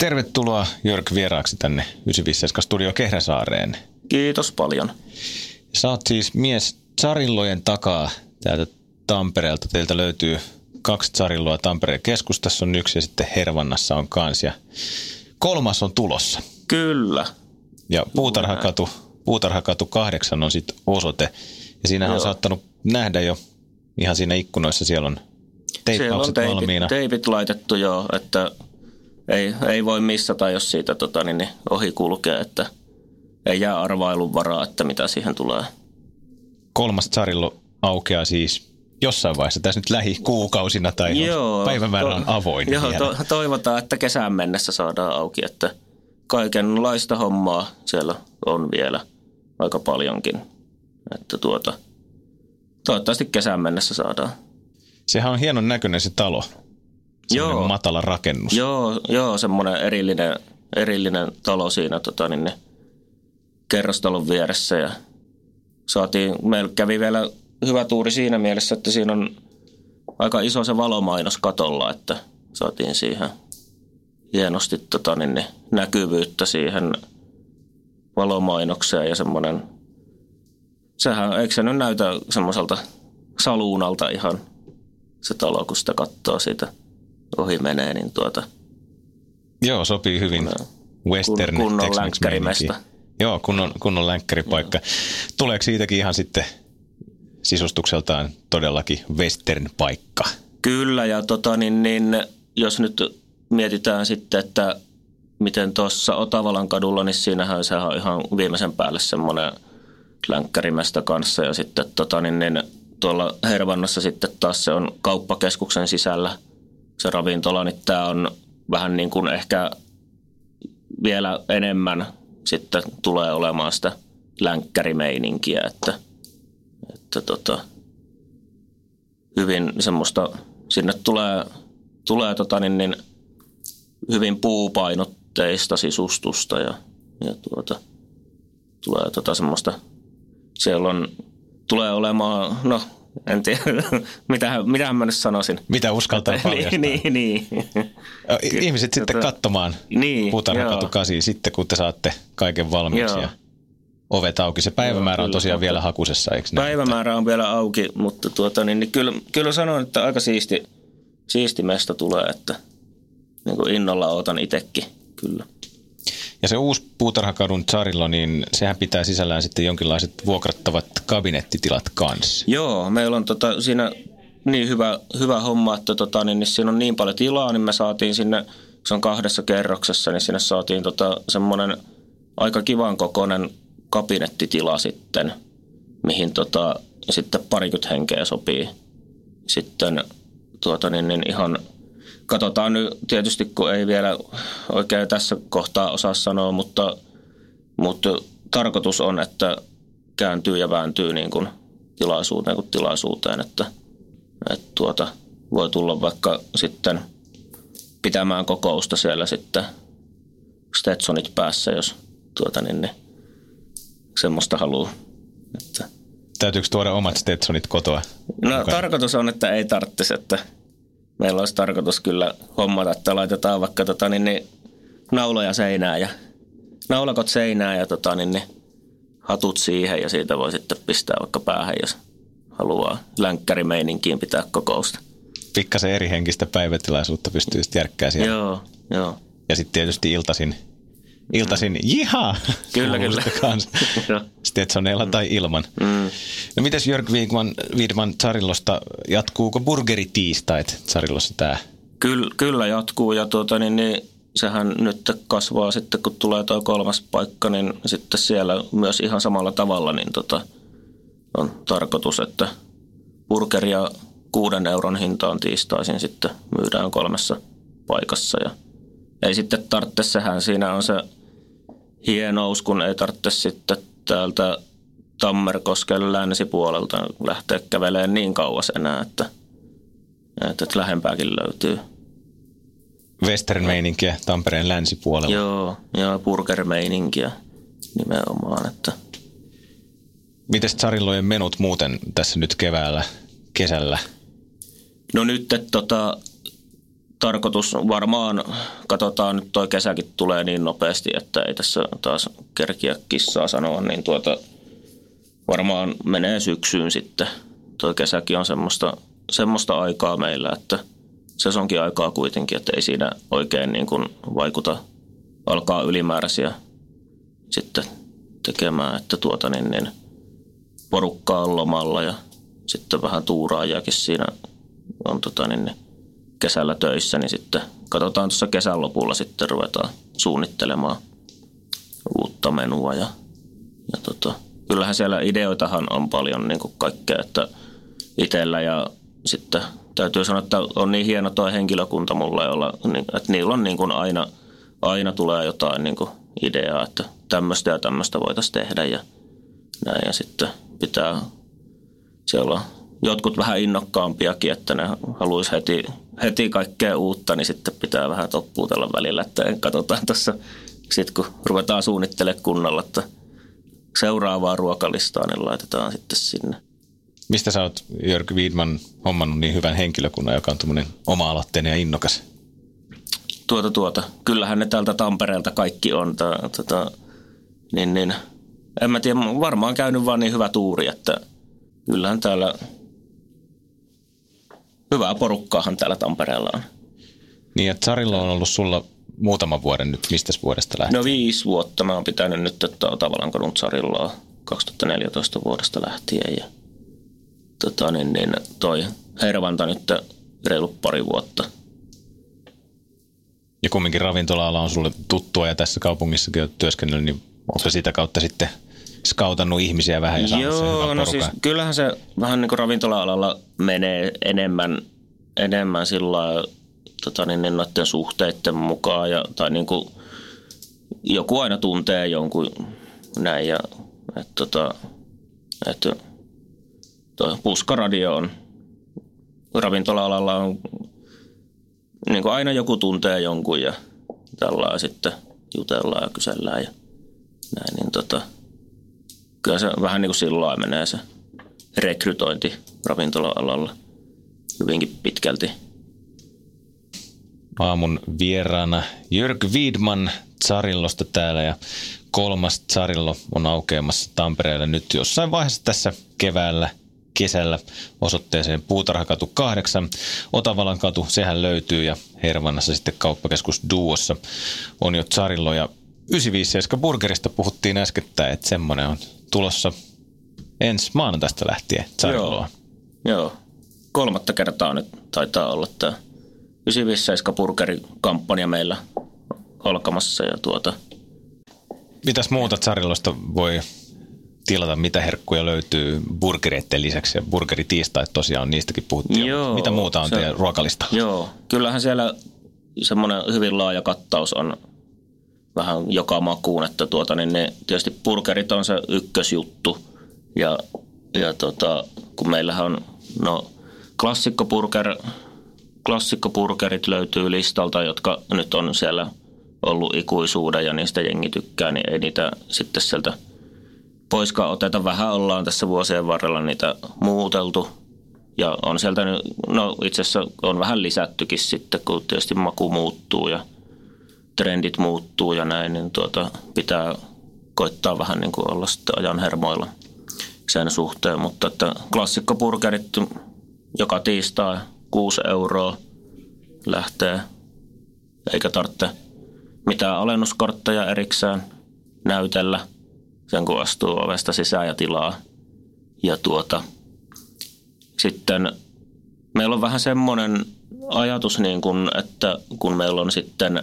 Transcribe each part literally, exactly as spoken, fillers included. Tervetuloa Jörg vieraaksi tänne Ysi-Vitsiska-studio Kehräsaareen. Kiitos paljon. Sä oot siis mies Zarillojen takaa täältä Tampereelta. Teiltä löytyy kaksi Zarilloa Tampereen keskustassa on yksi ja sitten Hervannassa on kans ja kolmas on tulossa. Kyllä. Ja Puutarhakatu, Puutarhakatu kahdeksan on sitten osoite. Ja siinähän on saattanut nähdä jo ihan siinä ikkunoissa siellä on teippaukset valmiina. Siellä on teipit, teipit laitettu joo, että ei, ei voi missata, jos siitä tota, niin, ohi kulkee, että ei jää arvailun varaa, että mitä siihen tulee. Kolmas Zarillo aukeaa siis jossain vaiheessa, tässä nyt lähikuukausina tai joo, päivämäärä on avoin. Joo, to, toivotaan, että kesään mennessä saadaan auki, että kaikenlaista hommaa siellä on vielä aika paljonkin, että tuota, toivottavasti kesään mennessä saadaan. Sehän on hienon näköinen se talo. Semmoinen joo, matala rakennus. Joo, joo semmoinen erillinen, erillinen talo siinä tota, niin, kerrostalon vieressä. Ja saatiin, meillä kävi vielä hyvä tuuri siinä mielessä, että siinä on aika iso se valomainos katolla, että saatiin siihen hienosti tota, niin, näkyvyyttä siihen valomainokseen. Ja semmoinen, sehän eikö se nyt näytä semmoiselta saluunalta ihan se talo, kun sitä katsoo siitä ohi menee, niin tuota... Joo, sopii hyvin western kun, kunnon länkkärimestä. Joo, kunnon, kunnon länkkäripaikka. Joo. Tuleeko siitäkin ihan sitten sisustukseltaan todellakin western-paikka? Kyllä, ja tota, niin, niin, jos nyt mietitään sitten, että miten tuossa Otavalan kadulla, niin siinähän sehän on ihan viimeisen päälle semmoinen länkkärimestä kanssa. Ja sitten tota, niin, niin, tuolla Hervannassa sitten taas se on kauppakeskuksen sisällä. Se ravintola, niin tämä on vähän niin kuin ehkä vielä enemmän sitten tulee olemaan sitä länkkärimeininkiä, että, että tota, hyvin semmoista, sinne tulee, tulee tota niin, niin hyvin puupainotteista sisustusta ja, ja tuota, tulee tota semmoista, siellä on, tulee olemaan, no en tiedä, mitähän, mitähän mä nyt sanoisin. Mitä uskaltaa paljastaa. Niin, niin. Ihmiset sitten Jota, katsomaan niin, Puutarhakatu kahdeksan sitten, kun te saatte kaiken valmiiksi joo. ja ovet auki. Se päivämäärä joo, on tosiaan kyllä, vielä hakusessa, eikö näin? Päivämäärä on vielä auki, mutta tuota, niin, niin kyllä, kyllä sanon, että aika siisti, siisti mesta tulee, että niin kuin innolla odotan itsekin, kyllä. Ja se uusi Puutarhakadun Zarillo, niin sehän pitää sisällään sitten jonkinlaiset vuokrattavat kabinettitilat kanssa. Joo, meillä on tota, siinä niin hyvä, hyvä homma, että tota, niin, niin siinä on niin paljon tilaa, niin me saatiin sinne, se on kahdessa kerroksessa, niin sinne saatiin tota, semmoinen aika kivan kokoinen kabinettitila sitten, mihin tota, sitten parikymmentä henkeä sopii sitten tuota, niin, niin ihan... Katsotaan nyt tietysti, kun ei vielä oikein tässä kohtaa osaa sanoa, mutta, mutta tarkoitus on, että kääntyy ja vääntyy niin kuin tilaisuuteen kuin tilaisuuteen, että, että tuota, voi tulla vaikka sitten pitämään kokousta siellä sitten Stetsonit päässä, jos tuota niin, niin semmoista haluaa. Että. Täytyykö tuoda omat Stetsonit kotoa? No mukaan? Tarkoitus on, että ei tarvitsisi, että... Meillä olisi tarkoitus kyllä hommata, että laitetaan vaikka tota, niin, niin, nauloja seinään ja naulakot seinään ja tota, niin, niin, hatut siihen ja siitä voi sitten pistää vaikka päähän, jos haluaa länkkärimeininkiin pitää kokousta. Pikkasen eri henkistä päivätilaisuutta pystyy sitten järkkää siellä. Joo, joo. Ja sitten tietysti iltasin, iltasin mm. jihaa! Kyllä, kyllä. Stetsoneilla mm. tai ilman. Mm. No mites Jörg Widmann, Widmann Zarillosta, jatkuuko burgeritiistait Zarillossa tämä? Kyllä, kyllä jatkuu ja tuota, niin, niin, sehän nyt kasvaa sitten, kun tulee tuo kolmas paikka, niin sitten siellä myös ihan samalla tavalla niin tota, on tarkoitus, että burgeria kuuden euron hintaan tiistaisin sitten myydään kolmessa paikassa ja ei sitten tarvitse, sehän siinä on se hienous, kun ei tarvitse sitten täältä Tammerkosken länsipuolelta lähteä kävelemään niin kauas enää, että, että lähempääkin löytyy. Western-meininkiä Tampereen länsipuolella. Joo, ja burger-meininkiä nimenomaan. Että. Mites Zarillojen menut muuten tässä nyt keväällä, kesällä? No nyt, että tota... tarkoitus varmaan, katsotaan nyt toi kesäkin tulee niin nopeasti, että ei tässä taas kerkiä kissaa sanoa, niin tuota varmaan menee syksyyn sitten. Toi kesäkin on semmoista, semmoista aikaa meillä, että sesonkin aikaa kuitenkin, että ei siinä oikein niin kuin vaikuta, alkaa ylimääräisiä sitten tekemään, että tuota niin, niin porukkaa on lomalla ja sitten vähän tuuraajakin siinä on tota niin, niin kesällä töissä, niin sitten katsotaan tuossa kesän lopulla sitten ruvetaan suunnittelemaan uutta menua. Ja, ja tota, kyllähän siellä ideoitahan on paljon niin kuin kaikkea, että itsellä ja sitten täytyy sanoa, että on niin hieno tuo henkilökunta mulla, jolla, että niillä on niin kuin aina, aina tulee jotain niin kuin ideaa, että tämmöistä ja tämmöistä voitaisiin tehdä ja näin. Ja sitten pitää siellä jotkut vähän innokkaampiakin, että ne haluaisi heti, heti kaikkea uutta, niin sitten pitää vähän toppuutella välillä, että katsotaan tässä, sitten kun ruvetaan suunnittelemaan kunnolla, että seuraavaa ruokalistaa, niin laitetaan sitten sinne. Mistä sä oot, Jörg Widmann, hommannut niin hyvän henkilökunnan, joka on tuommoinen oma-aloitteinen ja innokas? Tuota, tuota. Kyllähän ne täältä Tampereelta kaikki on. Tää, tätä, niin, niin. En mä tiedä, varmaan käynyt vaan niin hyvä tuuri, että kyllähän täällä hyvää porukkaahan täällä Tampereella on. Niin, että Zarillo on ollut sulla muutaman vuoden nyt. Mistäs vuodesta lähtien? No viisi vuotta mä oon pitänyt nyt että Otavalan kadun Zarilloa kaksituhattaneljätoista vuodesta lähtien. Ja tota, niin, niin, toi Hervanta nyt reilut pari vuotta. Ja kumminkin ravintola-ala on sulle tuttua ja tässä kaupungissakin olet työskennellyt, niin onko sitä kautta sitten skautannut ihmisiä vähän ja saanut Joo, sen hyvän porukan? No siis kyllähän se vähän niin kuin ravintola-alalla menee enemmän, enemmän sillä tota niin, niin noiden suhteiden mukaan ja, tai niin kuin joku aina tuntee jonkun näin ja että tota, et, toi puskaradio on ravintola-alalla on niin kuin aina joku tuntee jonkun ja tällä sitten jutellaan ja kysellään ja näin, niin tota, kyllä se vähän niin kuin sillä menee se rekrytointi ravintola-alalla hyvinkin pitkälti. Aamun vieraana Jörg Widmann Zarillosta täällä ja kolmas Zarillo on aukeamassa Tampereelle nyt jossain vaiheessa tässä keväällä. Kesällä osoitteeseen Puutarhakatu kahdeksan, Otavalan katu, sehän löytyy ja Hervannassa sitten kauppakeskus Duossa on jo Zarillo ja yhdeksänsataaviisikymmentäseitsemän burgerista puhuttiin äskettäin, että semmoinen on tulossa ensi maanantaista lähtien Zarilloa. Joo, joo, kolmatta kertaa nyt taitaa olla tämä yhdeksänsataaviisikymmentäseitsemän burgerikampanja meillä alkamassa ja tuota. Mitäs muuta Zarillosta voi tilata, mitä herkkuja löytyy burgereiden lisäksi ja burgeritiistait tosiaan, niistäkin puhuttiin. Joo, mitä muuta on se, teidän ruokalistalla? Joo, kyllähän siellä semmoinen hyvin laaja kattaus on vähän joka makuun, että tuota, niin ne, tietysti burgerit on se ykkösjuttu ja, ja tota, kun meillähän on no, klassikkoburger, klassikkoburgerit löytyy listalta, jotka nyt on siellä ollut ikuisuuden ja niistä jengi tykkää, niin ei niitä sitten sieltä poiskaan oteta. Vähän ollaan tässä vuosien varrella niitä muuteltu ja on sieltä, no itse asiassa on vähän lisättykin sitten, kun tietysti maku muuttuu ja trendit muuttuu ja näin, niin tuota, pitää koittaa vähän niin kuin olla sitten ajan hermoilla sen suhteen, mutta että klassikkoburgerit joka tiistai kuusi euroa lähtee, eikä tarvitse mitään alennuskortteja erikseen näytellä. Sen kun astuu ovesta sisään ja tilaa. Ja tuota, sitten meillä on vähän semmoinen ajatus, niin kun, että kun meillä on sitten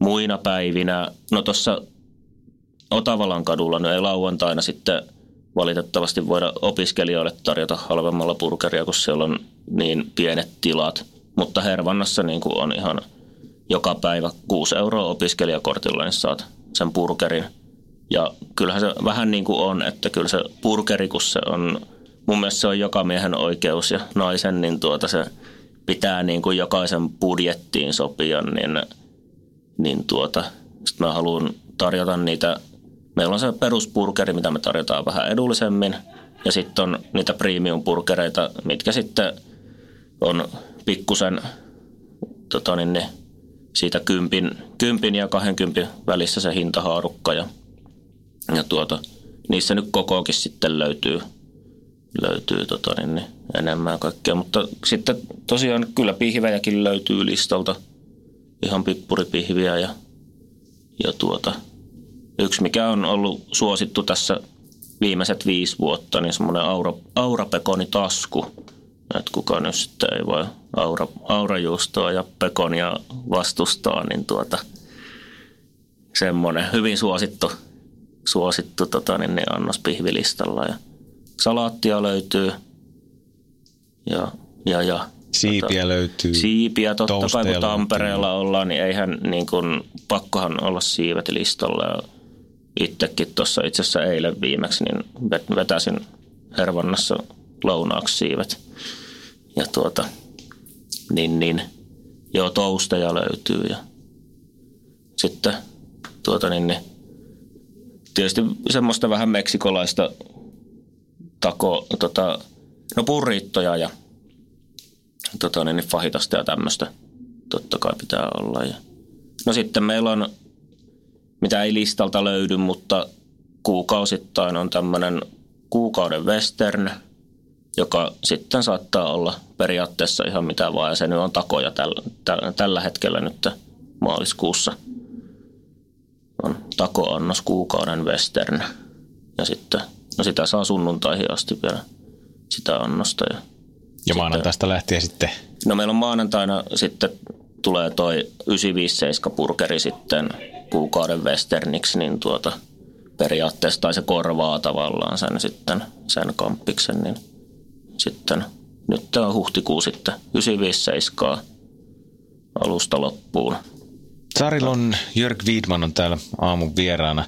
muina päivinä, no tuossa Otavalan kadulla, no ei lauantaina sitten valitettavasti voida opiskelijoille tarjota halvemmalla burgeria, kun siellä on niin pienet tilat. Mutta Hervannassa niin kun on ihan joka päivä kuusi euroa opiskelijakortilla, niin saat sen burgerin. Ja kyllähän se vähän niin kuin on, että kyllä se burgeri, kun se on, mun mielestä se on joka miehen oikeus ja naisen, niin tuota se pitää niin kuin jokaisen budjettiin sopia, niin, niin tuota, sit mä haluan tarjota niitä, meillä on se perusburgeri, mitä me tarjotaan vähän edullisemmin, ja sitten on niitä premium-burgereita, mitkä sitten on pikkusen tota niin, niin siitä kympin, kympin ja kahdenkympin välissä se hintahaarukka ja, ja tuota, niissä nyt kokoakin sitten löytyy, löytyy tota niin, niin enemmän kaikkea. Mutta sitten tosiaan kyllä pihvejäkin löytyy listalta, ihan pippuripihviä ja, ja tuota, yksi mikä on ollut suosittu tässä viimeiset viisi vuotta, niin semmoinen aura, aurapekonitasku. Et kuka nyt sitten ei voi aura, aurajuustoa ja pekonia vastustaa, niin tuota, semmoinen hyvin suosittu, suosittu tota, niin, niin annos pihvilistalla. Ja salaattia löytyy ja... ja, ja siipiä löytyy. Siipiä, totta kai kun Tampereella löytyy. Ollaan, niin eihän niin kun, pakkohan olla siivet listalla. Ja itsekin tuossa itse asiassa eilen viimeksi niin vetäsin Hervannassa lounaaksi siivet. Ja tuota, niin, niin, joo, tousteja löytyy ja sitten tuota niin, niin tietysti semmoista vähän meksikolaista tako, tota, no burrittoja ja tota niin, fajitasta ja tämmöistä totta kai pitää olla. Ja no sitten meillä on, mitä ei listalta löydy, mutta kuukausittain on tämmöinen kuukauden western, joka sitten saattaa olla periaatteessa ihan mitä vaan. Ja se nyt on takoja tällä, tällä, tällä hetkellä nyt maaliskuussa. On takoannos kuukauden western. Ja sitten, no sitä saa sunnuntaihin asti vielä sitä annosta. Ja, ja maanantaista lähtien sitten? No meillä on maanantaina sitten tulee toi yhdeksän viisi seitsemän burgeri sitten kuukauden westerniksi, niin tuota periaatteessa tai se korvaa tavallaan sen sitten, sen kamppiksen, niin sitten, nyt tämä on huhtikuu sitten, yhdeksän viisi seitsemän alusta loppuun. Zarillon Jörg Widmann on täällä aamun vieraana.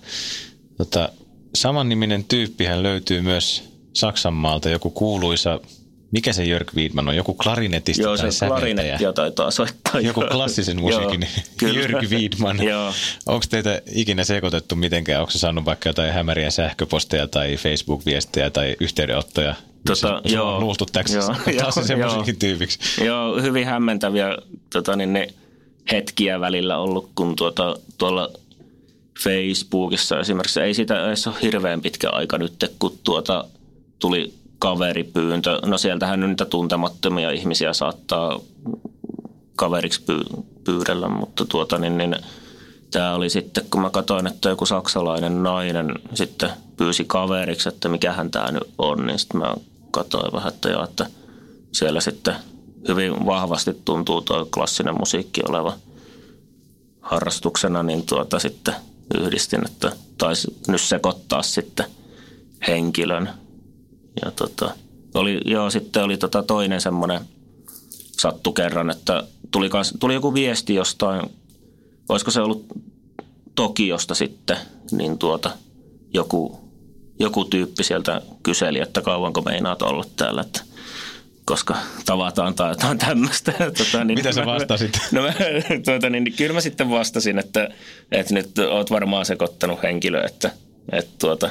Tota, samanniminen tyyppihän löytyy myös Saksanmaalta, joku kuuluisa, mikä se Jörg Widmann on, joku klarinetisti Joo, tai säveltäjä. Joo, se klarinettia taitaa soittaa. Joku klassisen musiikin Jörg Widmann. Onko teitä ikinä sekoitettu mitenkään? Onko se saanut vaikka jotain hämäriä sähköposteja tai Facebook-viestejä tai yhteydenottoja? Tota, se, joo, on luultu täksi klassisen musiikin tyypiksi. Joo, hyvin hämmentäviä tota, niin ne hetkiä välillä ollut, kun tuota, tuolla Facebookissa esimerkiksi, ei sitä edes ole hirveän pitkä aika nyt, kun tuota, tuli kaveripyyntö. No sieltähän nyt niitä tuntemattomia ihmisiä saattaa kaveriksi pyy- pyydellä, mutta tuota, niin, niin, tämä oli sitten, kun mä katsoin, että joku saksalainen nainen sitten pyysi kaveriksi, että mikähän tämä nyt on, niin sitten mä katsoin vähän, että, joo, että siellä sitten hyvin vahvasti tuntuu tuo klassinen musiikki oleva harrastuksena, niin tuota sitten yhdistin, että taisi nyt sekoittaa sitten henkilön. Ja tota, oli, joo, sitten oli tota toinen semmoinen, sattu kerran, että tuli, kans, tuli joku viesti jostain, olisiko se ollut Tokiosta sitten, niin tuota joku, joku tyyppi sieltä kyseli, että kauanko meinaat olla täällä, että koska tavataan tai jotain tämmöistä. Tota, niin mitä sä vastasit? No mä, tuota, niin, niin, kyllä mä sitten vastasin, että, että nyt oot varmaan sekoittanut henkilöä, että, että tuota,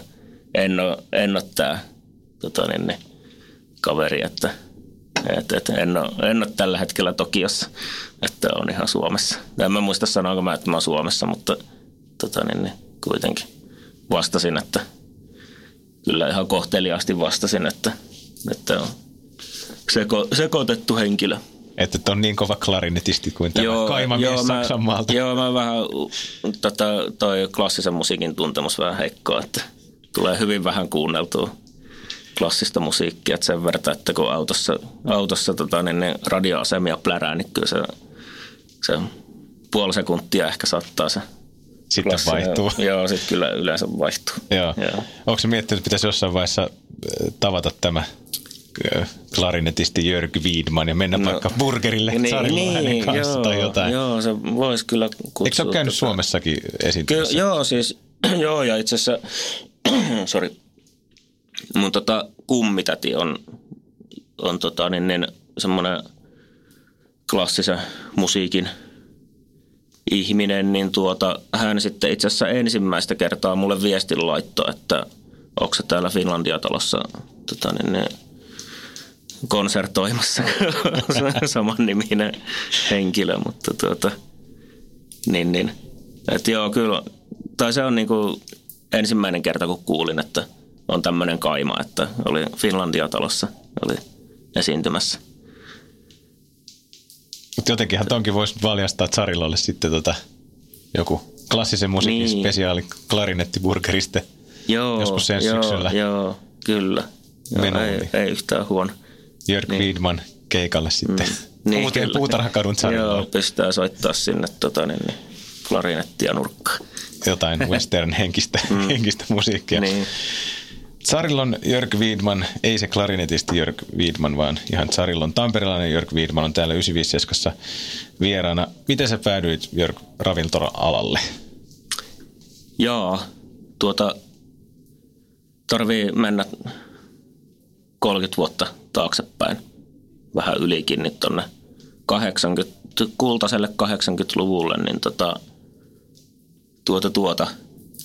en ole, en ole tää tota, niin, niin, kaveri, että Et, et, en, ole, en ole tällä hetkellä Tokiossa, että on ihan Suomessa. En mä muista sanoinko mä, että mä oon Suomessa, mutta tota niin, niin, kuitenkin vastasin, että kyllä ihan kohteliaasti vastasin, että, että on seko, sekoitettu henkilö. Että et on niin kova klarinetisti kuin tämä kaimamies Saksanmaalta. Joo, mä vähän tota, toi klassisen musiikin tuntemus vähän heikkoa, että tulee hyvin vähän kuunneltua klassista musiikkia, että sen verran, että kun autossa, autossa tota, niin ne radioasemia plärää, niin kyllä se, se puoli sekuntia ehkä saattaa se. Sitten klassi, vaihtuu. Ja, joo, sitten kyllä yleensä vaihtuu. Joo. Joo. Onko se miettinyt, että pitäisi jossain vaiheessa tavata tämä klarinetisti Jörg Widmann ja mennä no, vaikka burgerille niin, Zarilloon niin, hänen kanssa joo, tai jotain? Joo, se voisi kyllä kutsua. Eikö se ole käynyt tätä Suomessakin esiintymässä? Joo, siis, joo, ja itse asiassa, sori. Mun tota, kummitäti on, on tota, niin, niin, semmoinen klassisen musiikin ihminen, niin tuota, hän sitten itse asiassa ensimmäistä kertaa mulle viestin laittoi, että onko se täällä Finlandia-talossa tota, niin, niin, konsertoimassa saman niminen henkilö, mutta tuota, niin, niin. Et joo, kyllä, tai se on niinku ensimmäinen kerta, kun kuulin, että on tämmöinen kaima, että oli Finlandia-talossa, oli esiintymässä. Jotenkinhan tonkin voisi valjastaa Zarillolle sitten tota, joku klassisen musiikin niin. Spesiaali klarinettiburgeriste joskus sen joo, syksyllä. Joo, kyllä. Joo, ei, ei yhtään huono. Jörg Widmann niin. Keikalle sitten. Mm, niin, muuten Puutarhakadun Zarillolle. Joo, pistää soittaa sinne tota, niin, niin, klarinettia nurkkaan. Jotain western-henkistä henkistä musiikkia. Niin. Zarillon Jörg Widmann, ei se klarinetisti Jörg Widmann, vaan ihan Zarillon tamperilainen Jörg Widmann on täällä yhdeksänsataaviisikymmentäseitsemän vieraana. Miten sä päädyit, Jörg, ravintola-alalle? Joo, tuota, tarvii mennä kolmekymmentä vuotta taaksepäin, vähän ylikin, niin tuonne kahdeksankymmentä, kultaiselle kahdeksankymmentäluvulle, niin tota, tuota tuota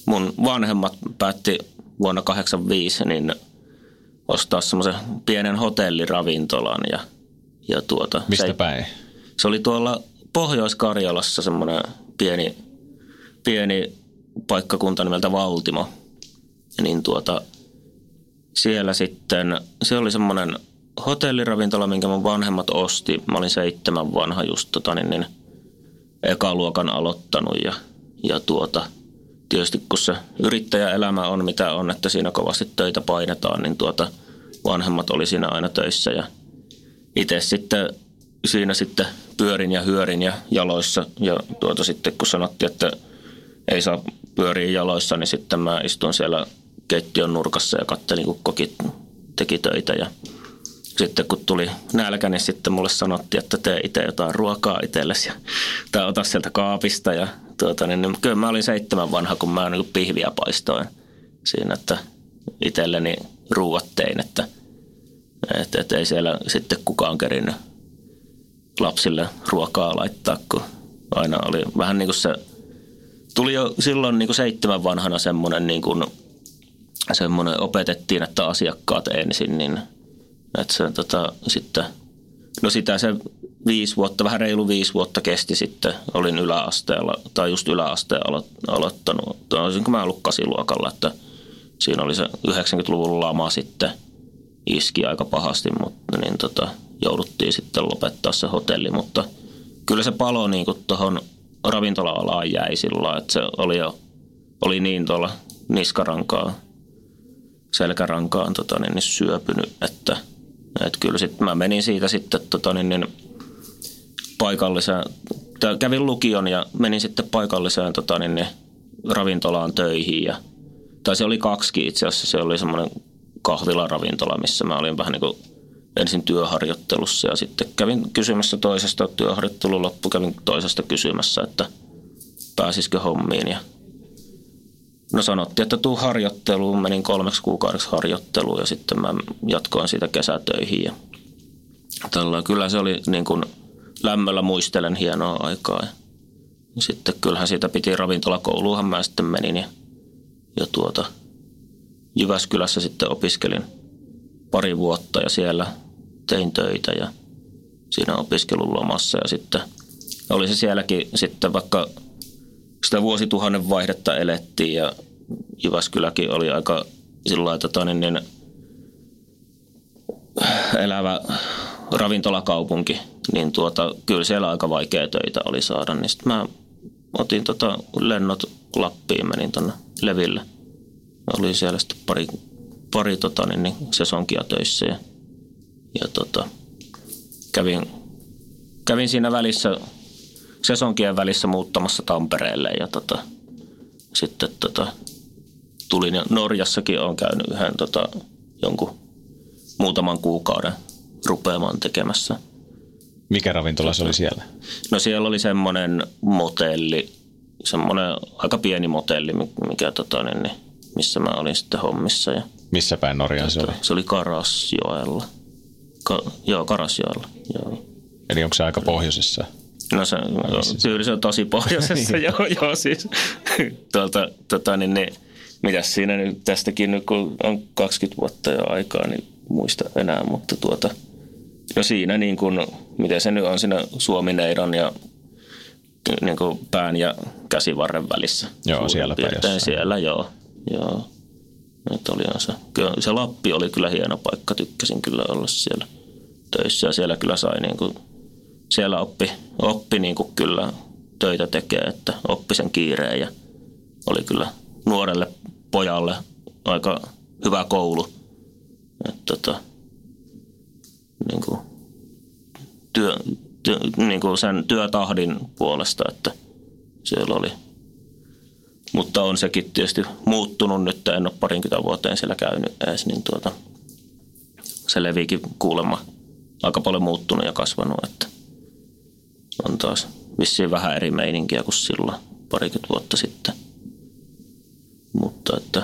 mun vanhemmat päätti vuonna kahdeksankymmentäviisi niin ostaa semmoisen pienen hotelliravintolan ja ja tuota mistä se, päin? Se oli tuolla Pohjois-Karjalassa semmoinen pieni pieni paikkakunta nimeltä Valtimo. Ja niin tuota siellä sitten se oli semmoinen hotelliravintola, minkä mun vanhemmat osti. Mä olin seitsemän vanha just tota niin, niin ekaluokan aloittanut ja Ja tuota, tietysti kun se yrittäjäelämä on mitä on, että siinä kovasti töitä painetaan, niin tuota, vanhemmat oli siinä aina töissä. Ja itse sitten siinä sitten pyörin ja hyörin ja jaloissa. Ja tuota sitten kun sanottiin, että ei saa pyöriä jaloissa, niin sitten mä istuin siellä keittiön nurkassa ja kattelin, kun kokit teki töitä. Ja sitten kun tuli nälkä, niin sitten mulle sanottiin, että tee itse jotain ruokaa itsellesi ja, tai ota sieltä kaapista ja... Tuota, niin, kyllä mä olin seitsemän vanha, kun mä niin pihviä paistoin siinä, että itselleni ruuat tein, että et, et ei siellä sitten kukaan kerinnyt lapsille ruokaa laittaa, kun aina oli vähän niin kuin se, tuli jo silloin niin kuin seitsemän vanhana semmoinen, niin kuin, semmoinen opetettiin, että asiakkaat ensin, niin että se tota, sitten, no sitä se Viisi vuotta, vähän reilu viisi vuotta kesti sitten. Olin yläasteella, tai just yläasteen aloittanut. Olisinko mä ollut kasiluokalla, että siinä oli se yhdeksänkymmentäluvun lama sitten. Iski aika pahasti, mutta niin tota, jouduttiin sitten lopettaa se hotelli. Mutta kyllä se palo niin tuohon ravintola-alaan jäi sillä, että se oli jo oli niin tuolla niskarankaan, selkärankaan tota, niin, niin syöpynyt. Että, että kyllä sitten mä menin siitä sitten... Tota, niin, niin, paikalliseen, kävin lukion ja menin sitten paikalliseen tota, niin, ravintolaan töihin. Ja, tai se oli kaksikin itse asiassa, se oli semmoinen kahvilaravintola, missä mä olin vähän niin kuin ensin työharjoittelussa ja sitten kävin kysymässä toisesta, työharjoittelun loppu kävin toisesta kysymässä, että pääsisikö hommiin. Ja no sanottiin, että tuu harjoitteluun, menin kolmeksi kuukaudeksi harjoitteluun ja sitten mä jatkoin siitä kesätöihin. Ja tällä, kyllä se oli niin kuin... Lämmöllä muistelen hienoa aikaa. Ja sitten kyllähän siitä piti ravintolakouluunhan mä sitten menin ja, ja tuota, Jyväskylässä sitten opiskelin pari vuotta ja siellä tein töitä ja siinä opiskelun lomassa. Ja sitten oli se sielläkin sitten vaikka sitä vuosituhannen vaihdetta elettiin ja Jyväskyläkin oli aika sillä tota, niin, niin elävä ravintolakaupunki. Niin tuota, kyllä siellä aika vaikea töitä oli saada, niin sitten mä otin tota lennot Lappiin, menin tuonne Leville. Olin siellä sitten pari, pari tota, niin, niin, sesonkia töissä ja, ja tota, kävin, kävin siinä välissä, sesonkien välissä muuttamassa Tampereelle ja tota, sitten tota, tulin ja Norjassakin olen käynyt yhden tota, jonkun muutaman kuukauden rupeamaan tekemässä. Mikä ravintola se oli siellä? No siellä oli semmoinen motelli, semmoinen aika pieni motelli, mikä, tota, niin, missä mä olin sitten hommissa. Ja, missä päin Norjaa se oli? Se oli Karasjoella. Ka, joo, Karasjoella. Joo. Eli onko se aika pohjoisessa? No se tyylisesti on tosi pohjoisessa, joo, joo siis. Tuolta, tota, niin, niin, mitäs siinä nyt tästäkin, kun on kaksikymmentä vuotta jo aikaa, niin muista enää, mutta tuota... No siinä niin kuin, miten se nyt on siinä suomineidon ja niin kuin pään ja käsivarren välissä. Joo, siellä päin siellä, joo. joo. Nyt oli se. Kyllä, se Lappi oli kyllä hieno paikka, tykkäsin kyllä olla siellä töissä ja siellä kyllä sai niin kuin, siellä oppi, oppi niin kuin kyllä töitä tekee, että oppi sen kiireen ja oli kyllä nuorelle pojalle aika hyvä koulu. Että tota, niin kuin työ, työ, niin kuin sen työtahdin puolesta, että siellä oli. Mutta on sekin tietysti muuttunut nyt, en ole parinkymmentä vuoteen siellä käynyt edes, niin tuota, se Levikin kuulemma aika paljon muuttunut ja kasvanut, että on taas vissiin vähän eri meininkiä kuin silloin parikymmentä vuotta sitten. Mutta että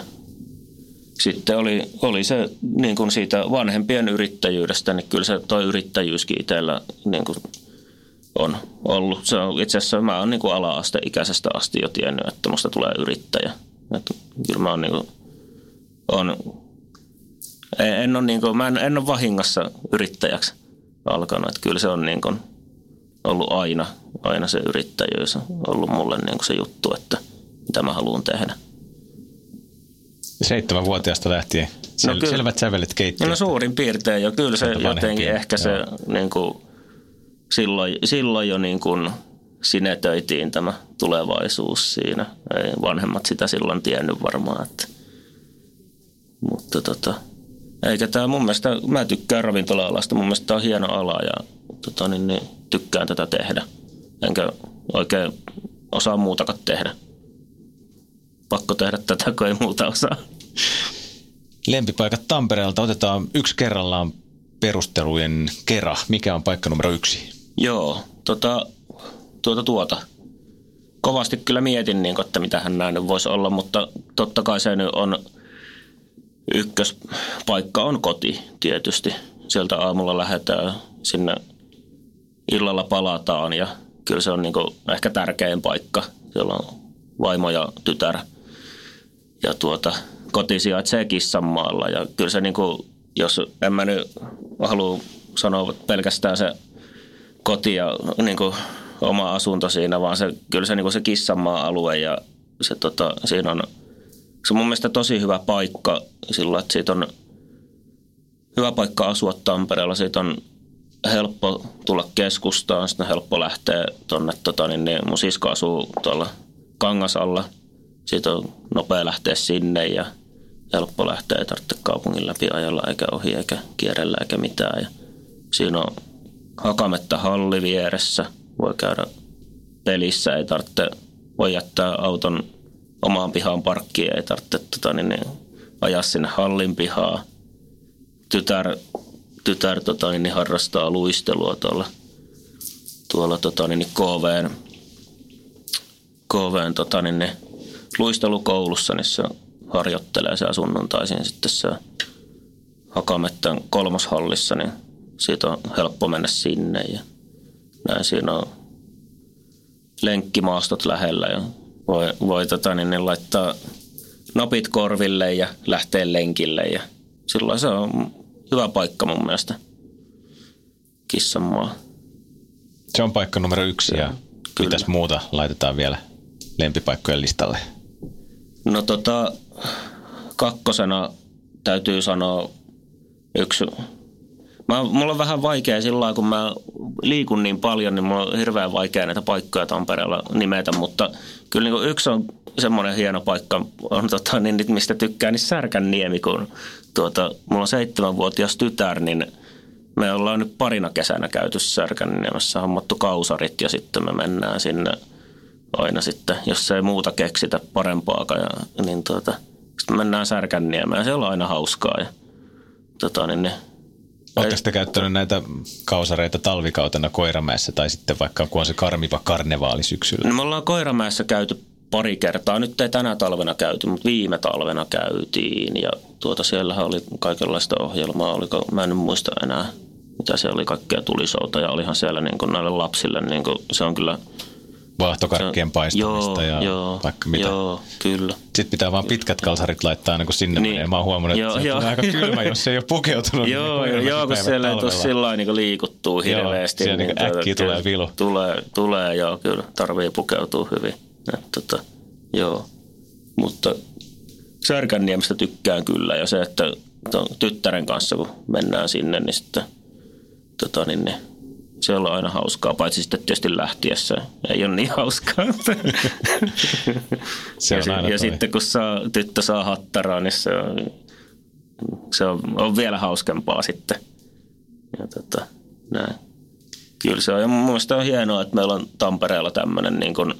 sitten oli, oli se niin kuin siitä vanhempien yrittäjyydestä, niin kyllä se toi yrittäjyyskin itsellä niin kuin on ollut. Se on, itse asiassa mä oon niin kuin ala-asteikäisestä asti jo tiennyt, että musta tulee yrittäjä. Että kyllä mä oon niin kuin, on, en ole niin kuin, mä en, en ole vahingossa yrittäjäksi alkanut. Että kyllä se on niin kuin ollut aina, aina se yrittäjyys on ollut mulle niin kuin se juttu, että mitä mä haluan tehdä. Seitsemänvuotiaasta lähtien sel- no kyllä, selvät sävelet keittiöstä. No suurin piirtein jo. Kyllä se jotenkin ehkä se niin kuin, silloin, silloin jo niin kuin sinetöitiin tämä tulevaisuus siinä. Ei vanhemmat sitä silloin tiennyt varmaan. Että. Mutta tota, eikä tämä mun mielestä, mä tykkään ravintola-alasta. Mun mielestä tämä on hieno ala ja tota, niin, niin, tykkään tätä tehdä. Enkä oikein osaa muutakaan tehdä. Pakko tehdä tätä, kun ei muuta osaa. Lempipaikat Tampereelta. Otetaan yksi kerrallaan perustelujen kera. Mikä on paikka numero yksi? Joo, tuota tuota. tuota. Kovasti kyllä mietin, niin, että mitähän nämä nyt voisi olla, mutta totta kai se nyt on ykköspaikka on koti tietysti. Sieltä aamulla lähdetään sinne, illalla palataan ja kyllä se on niin kuin ehkä tärkein paikka. Siellä on vaimo ja tytär. Ja tuota, koti sijaitsee Kissanmaalla ja kyllä se niin kuin, jos en mä nyt halua sanoa pelkästään se koti ja niin kuin oma asunto siinä, vaan se, kyllä se, niin kuin se Kissanmaa-alue ja se, tota, siinä on, se on mun mielestä tosi hyvä paikka sillä, että siitä on hyvä paikka asua Tampereella. Siitä on helppo tulla keskustaan, sitten on helppo lähteä tuonne, tota, niin, niin mun sisko asuu tuolla Kangasalla. Siitä on nopea lähteä sinne ja helppo lähteä, ei tarvitse kaupungin läpi ajalla eikä ohi eikä kierrellä eikä mitään. Ja siinä on Hakametsä halli vieressä, voi käydä pelissä, ei tarvitse, voi jättää auton omaan pihaan parkkiin, ei tarvitse tota, niin, ajaa sinne hallin pihaa. Tytär, tytär tota, niin, harrastaa luistelua tuolla, tuolla tota, niin, K V:n, K V:n tota, niin, luistelukoulussa, niin se harjoittelee siellä sunnuntaisin sitten se Hakamettän kolmoshallissa, niin siitä on helppo mennä sinne ja näin siinä on lenkkimaastot lähellä ja voi, voi tota, niin, niin laittaa napit korville ja lähteä lenkille ja silloin se on hyvä paikka mun mielestä, Kissanmaa. Se on paikka numero yksi ja kyllä. Mitäs muuta laitetaan vielä lempipaikkojen listalle? No tota, kakkosena täytyy sanoa yksi. Mä, mulla on vähän vaikea sillä lailla, kun mä liikun niin paljon, niin mulla on hirveän vaikea näitä paikkoja Tampereella nimetä, mutta kyllä niin yksi on semmoinen hieno paikka, on tota, niin, mistä tykkään, niin Särkänniemi, kun tuota, mulla on seitsemänvuotias tytär, niin me ollaan nyt parina kesänä käyty Särkänniemessä, hommattu kausarit ja sitten me mennään sinne. Aina sitten, jos ei muuta keksitä parempaakaan, niin tuota, sitten mennään Särkänniemeen. Se on aina hauskaa. Ja, tota, niin, niin, oletteko te käyttänyt näitä kausareita talvikautena Koiramäessä tai sitten vaikka kun on se karmiva karnevaali syksyllä? No, me ollaan Koiramäessä käyty pari kertaa. Nyt ei tänä talvena käyty, mutta viime talvena käytiin. Ja tuota, siellähän oli kaikenlaista ohjelmaa. Oliko, mä en muista enää, mitä siellä oli, kaikkea tulisouta. Ja olihan siellä niin kuin näille lapsille, niin kuin, se on kyllä vaahtokarkkien paistamista joo, ja joo, vaikka mitä. Joo, kyllä. Sitten pitää vaan pitkät kalsarit laittaa aina kun sinne niin. menee. Mä oon huomannut, että joo, se on aika kylmä, jos se ei ole pukeutunut. Joo, niin joo kun siellä ei tuossa sillä lailla niin liikuttuu hirveästi. Joo, niin äkkiä tulee vilu. Tulee, tulee joo, kyllä. Tarvii pukeutua hyvin. Ja, tota, joo, mutta Särkänniemestä tykkään kyllä ja se, että tyttären kanssa kun mennään sinne, niin sitten tota niin, niin se on aina hauskaa, paitsi sitten tietysti lähtiessä. Ei ole niin hauskaa. Se on ja aina ja sitten kun saa, tyttö saa hattaraa, niin se on, se on, on vielä hauskempaa sitten. Ja tota, näin. Kyllä se on. Ja mun mielestä on hienoa, että meillä on Tampereella tämmöinen niin kuin,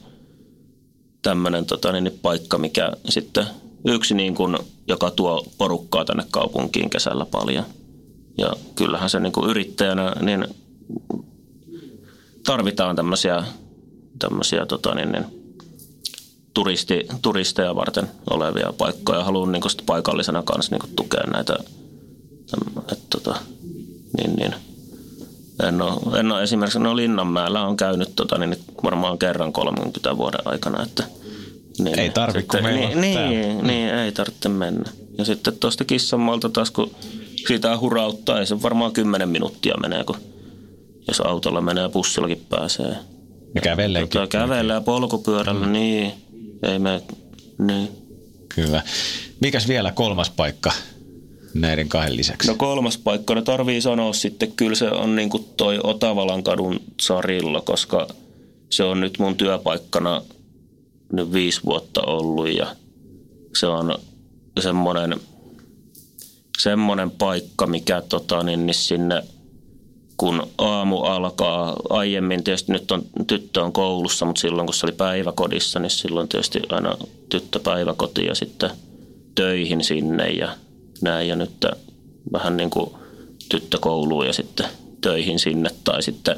tämmöinen tota, niin, paikka, mikä sitten yksi, niin kuin, joka tuo porukkaa tänne kaupunkiin kesällä paljon. Ja kyllähän se niin kuin yrittäjänä... Niin, tarvitaan tämmöisiä, tämmöisiä tota niin, niin, turisti, turisteja varten olevia paikkoja. Haluan niin kuin paikallisena kanssa niin tukea näitä. Et, tota, niin, niin. En ole, en ole esimerkiksi, no Linnanmäellä on käynyt tota, niin, varmaan kerran kolmenkymmenen vuoden aikana. Että, niin, ei tarvitse mennä. Niin, niin, ei tarvitse mennä. Ja sitten tuosta Kissanmaalta taas, kun siitä hurauttaa, ei se varmaan kymmenen minuuttia menee, kun jos autolla menee, bussillakin pääsee. Ja kävelleenkin. Tota, kävellään polkupyörällä, mm. niin. Ei mene, niin. Kyllä. Mikäs vielä kolmas paikka näiden kahden lisäksi? No kolmas paikka, no tarvii sanoa sitten, kyllä se on niin kuin toi Otavalan kadun Zarillo, koska se on nyt mun työpaikkana nyt viisi vuotta ollut ja se on semmoinen, semmoinen paikka, mikä tota, niin, niin sinne... Kun aamu alkaa, aiemmin tietysti nyt on, tyttö on koulussa, mutta silloin kun se oli päiväkodissa, niin silloin tietysti aina tyttö päiväkotiin ja sitten töihin sinne ja näin. Ja nyt vähän niin kuin tyttö kouluun ja sitten töihin sinne tai sitten,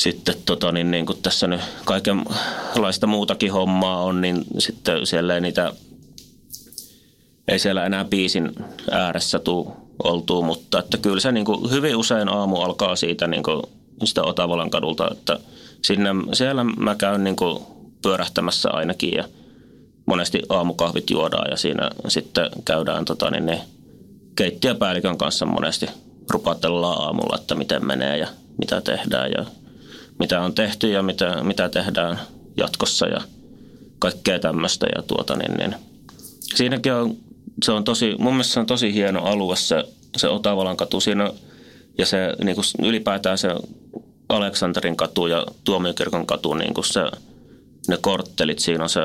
sitten tota niin, niin kuin tässä nyt kaikenlaista muutakin hommaa on, niin sitten siellä ei niitä, ei siellä enää biisin ääressä tule oltuu, mutta että kyllä se niin kuin hyvin usein aamu alkaa siitä niin kuin sitä Otavalan kadulta, että sinne, siellä mä käyn niin kuin pyörähtämässä ainakin ja monesti aamukahvit juodaan ja siinä sitten käydään tota, niin, niin, keittiöpäällikön kanssa monesti rupatellaan aamulla, että miten menee ja mitä tehdään ja mitä on tehty ja mitä, mitä tehdään jatkossa ja kaikkea tämmöistä ja tuota niin, niin. Siinäkin on Se on tosi, mun mielestä se on tosi hieno alue se, se Otavalan katu siinä ja se niin kuin ylipäätään se Aleksanterin katu ja Tuomiokirkon katu, niin kuin se, ne korttelit siinä on se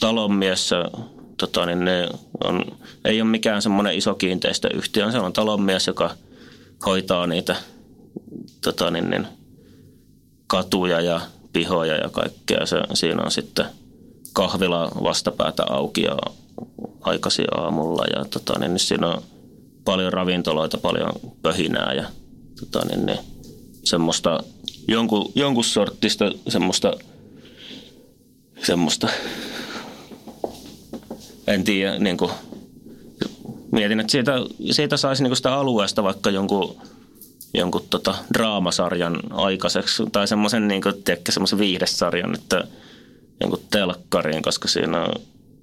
talonmies, se, tota, niin ne on, ei ole mikään semmoinen iso kiinteistöyhtiö, se on talonmies, joka hoitaa niitä tota, niin, niin, katuja ja pihoja ja kaikkea. Se, siinä on sitten kahvila vastapäätä auki ja aikaisin aamulla ja tota, niin siinä on paljon ravintoloita, paljon pöhinää ja tota, niin, niin, semmoista jonkun, jonkun sorttista semmoista, semmoista en tiedä, niin kuin, mietin, että siitä, siitä saisi niin kuin sitä alueesta vaikka jonkun, jonkun tota, draamasarjan aikaiseksi tai semmoisen niin kuin, tiedäkö, semmoisen viihdesarjan, että jonkun telkkariin, koska siinä on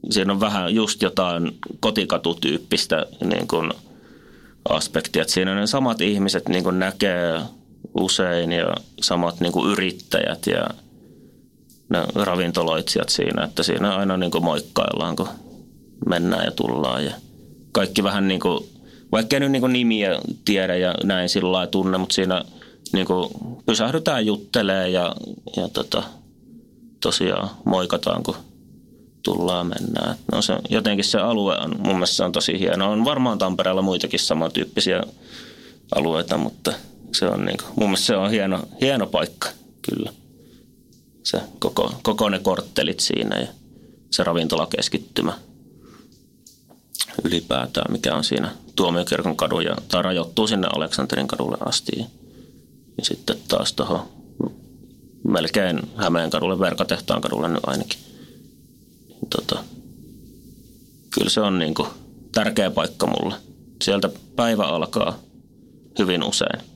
Siinä on vähän just jotain kotikatutyyppistä niin kuin aspektia. Että siinä ne samat ihmiset niin kuin näkee usein ja samat niin kuin yrittäjät ja ravintoloitsijat siinä. Että siinä aina niin kuin moikkaillaan, kun mennään ja tullaan. Ja kaikki vähän niin kuin, vaikka ei nyt niin kuin nimiä tiedä ja näin sillä lailla tunne, mutta siinä niin kuin pysähdytään juttelemaan ja, ja tota, tosiaan moikataan, kun tullaan mennään. No se, jotenkin se alue on, mun mielestä se on tosi hieno. On varmaan Tampereella muitakin samantyyppisiä alueita, mutta se on niin kuin, mun mielestä se on hieno, hieno paikka, kyllä. Se koko, koko ne korttelit siinä ja se ravintolakeskittymä ylipäätään, mikä on siinä Tuomiokirkon kadun ja, tai rajoittuu sinne Aleksanterin kadulle asti. Ja sitten taas tuohon melkein Hämeen kadulle, Verkatehtaan kadulle nyt ainakin. Tota, kyllä se on niinku tärkeä paikka mulle. Sieltä päivä alkaa hyvin usein.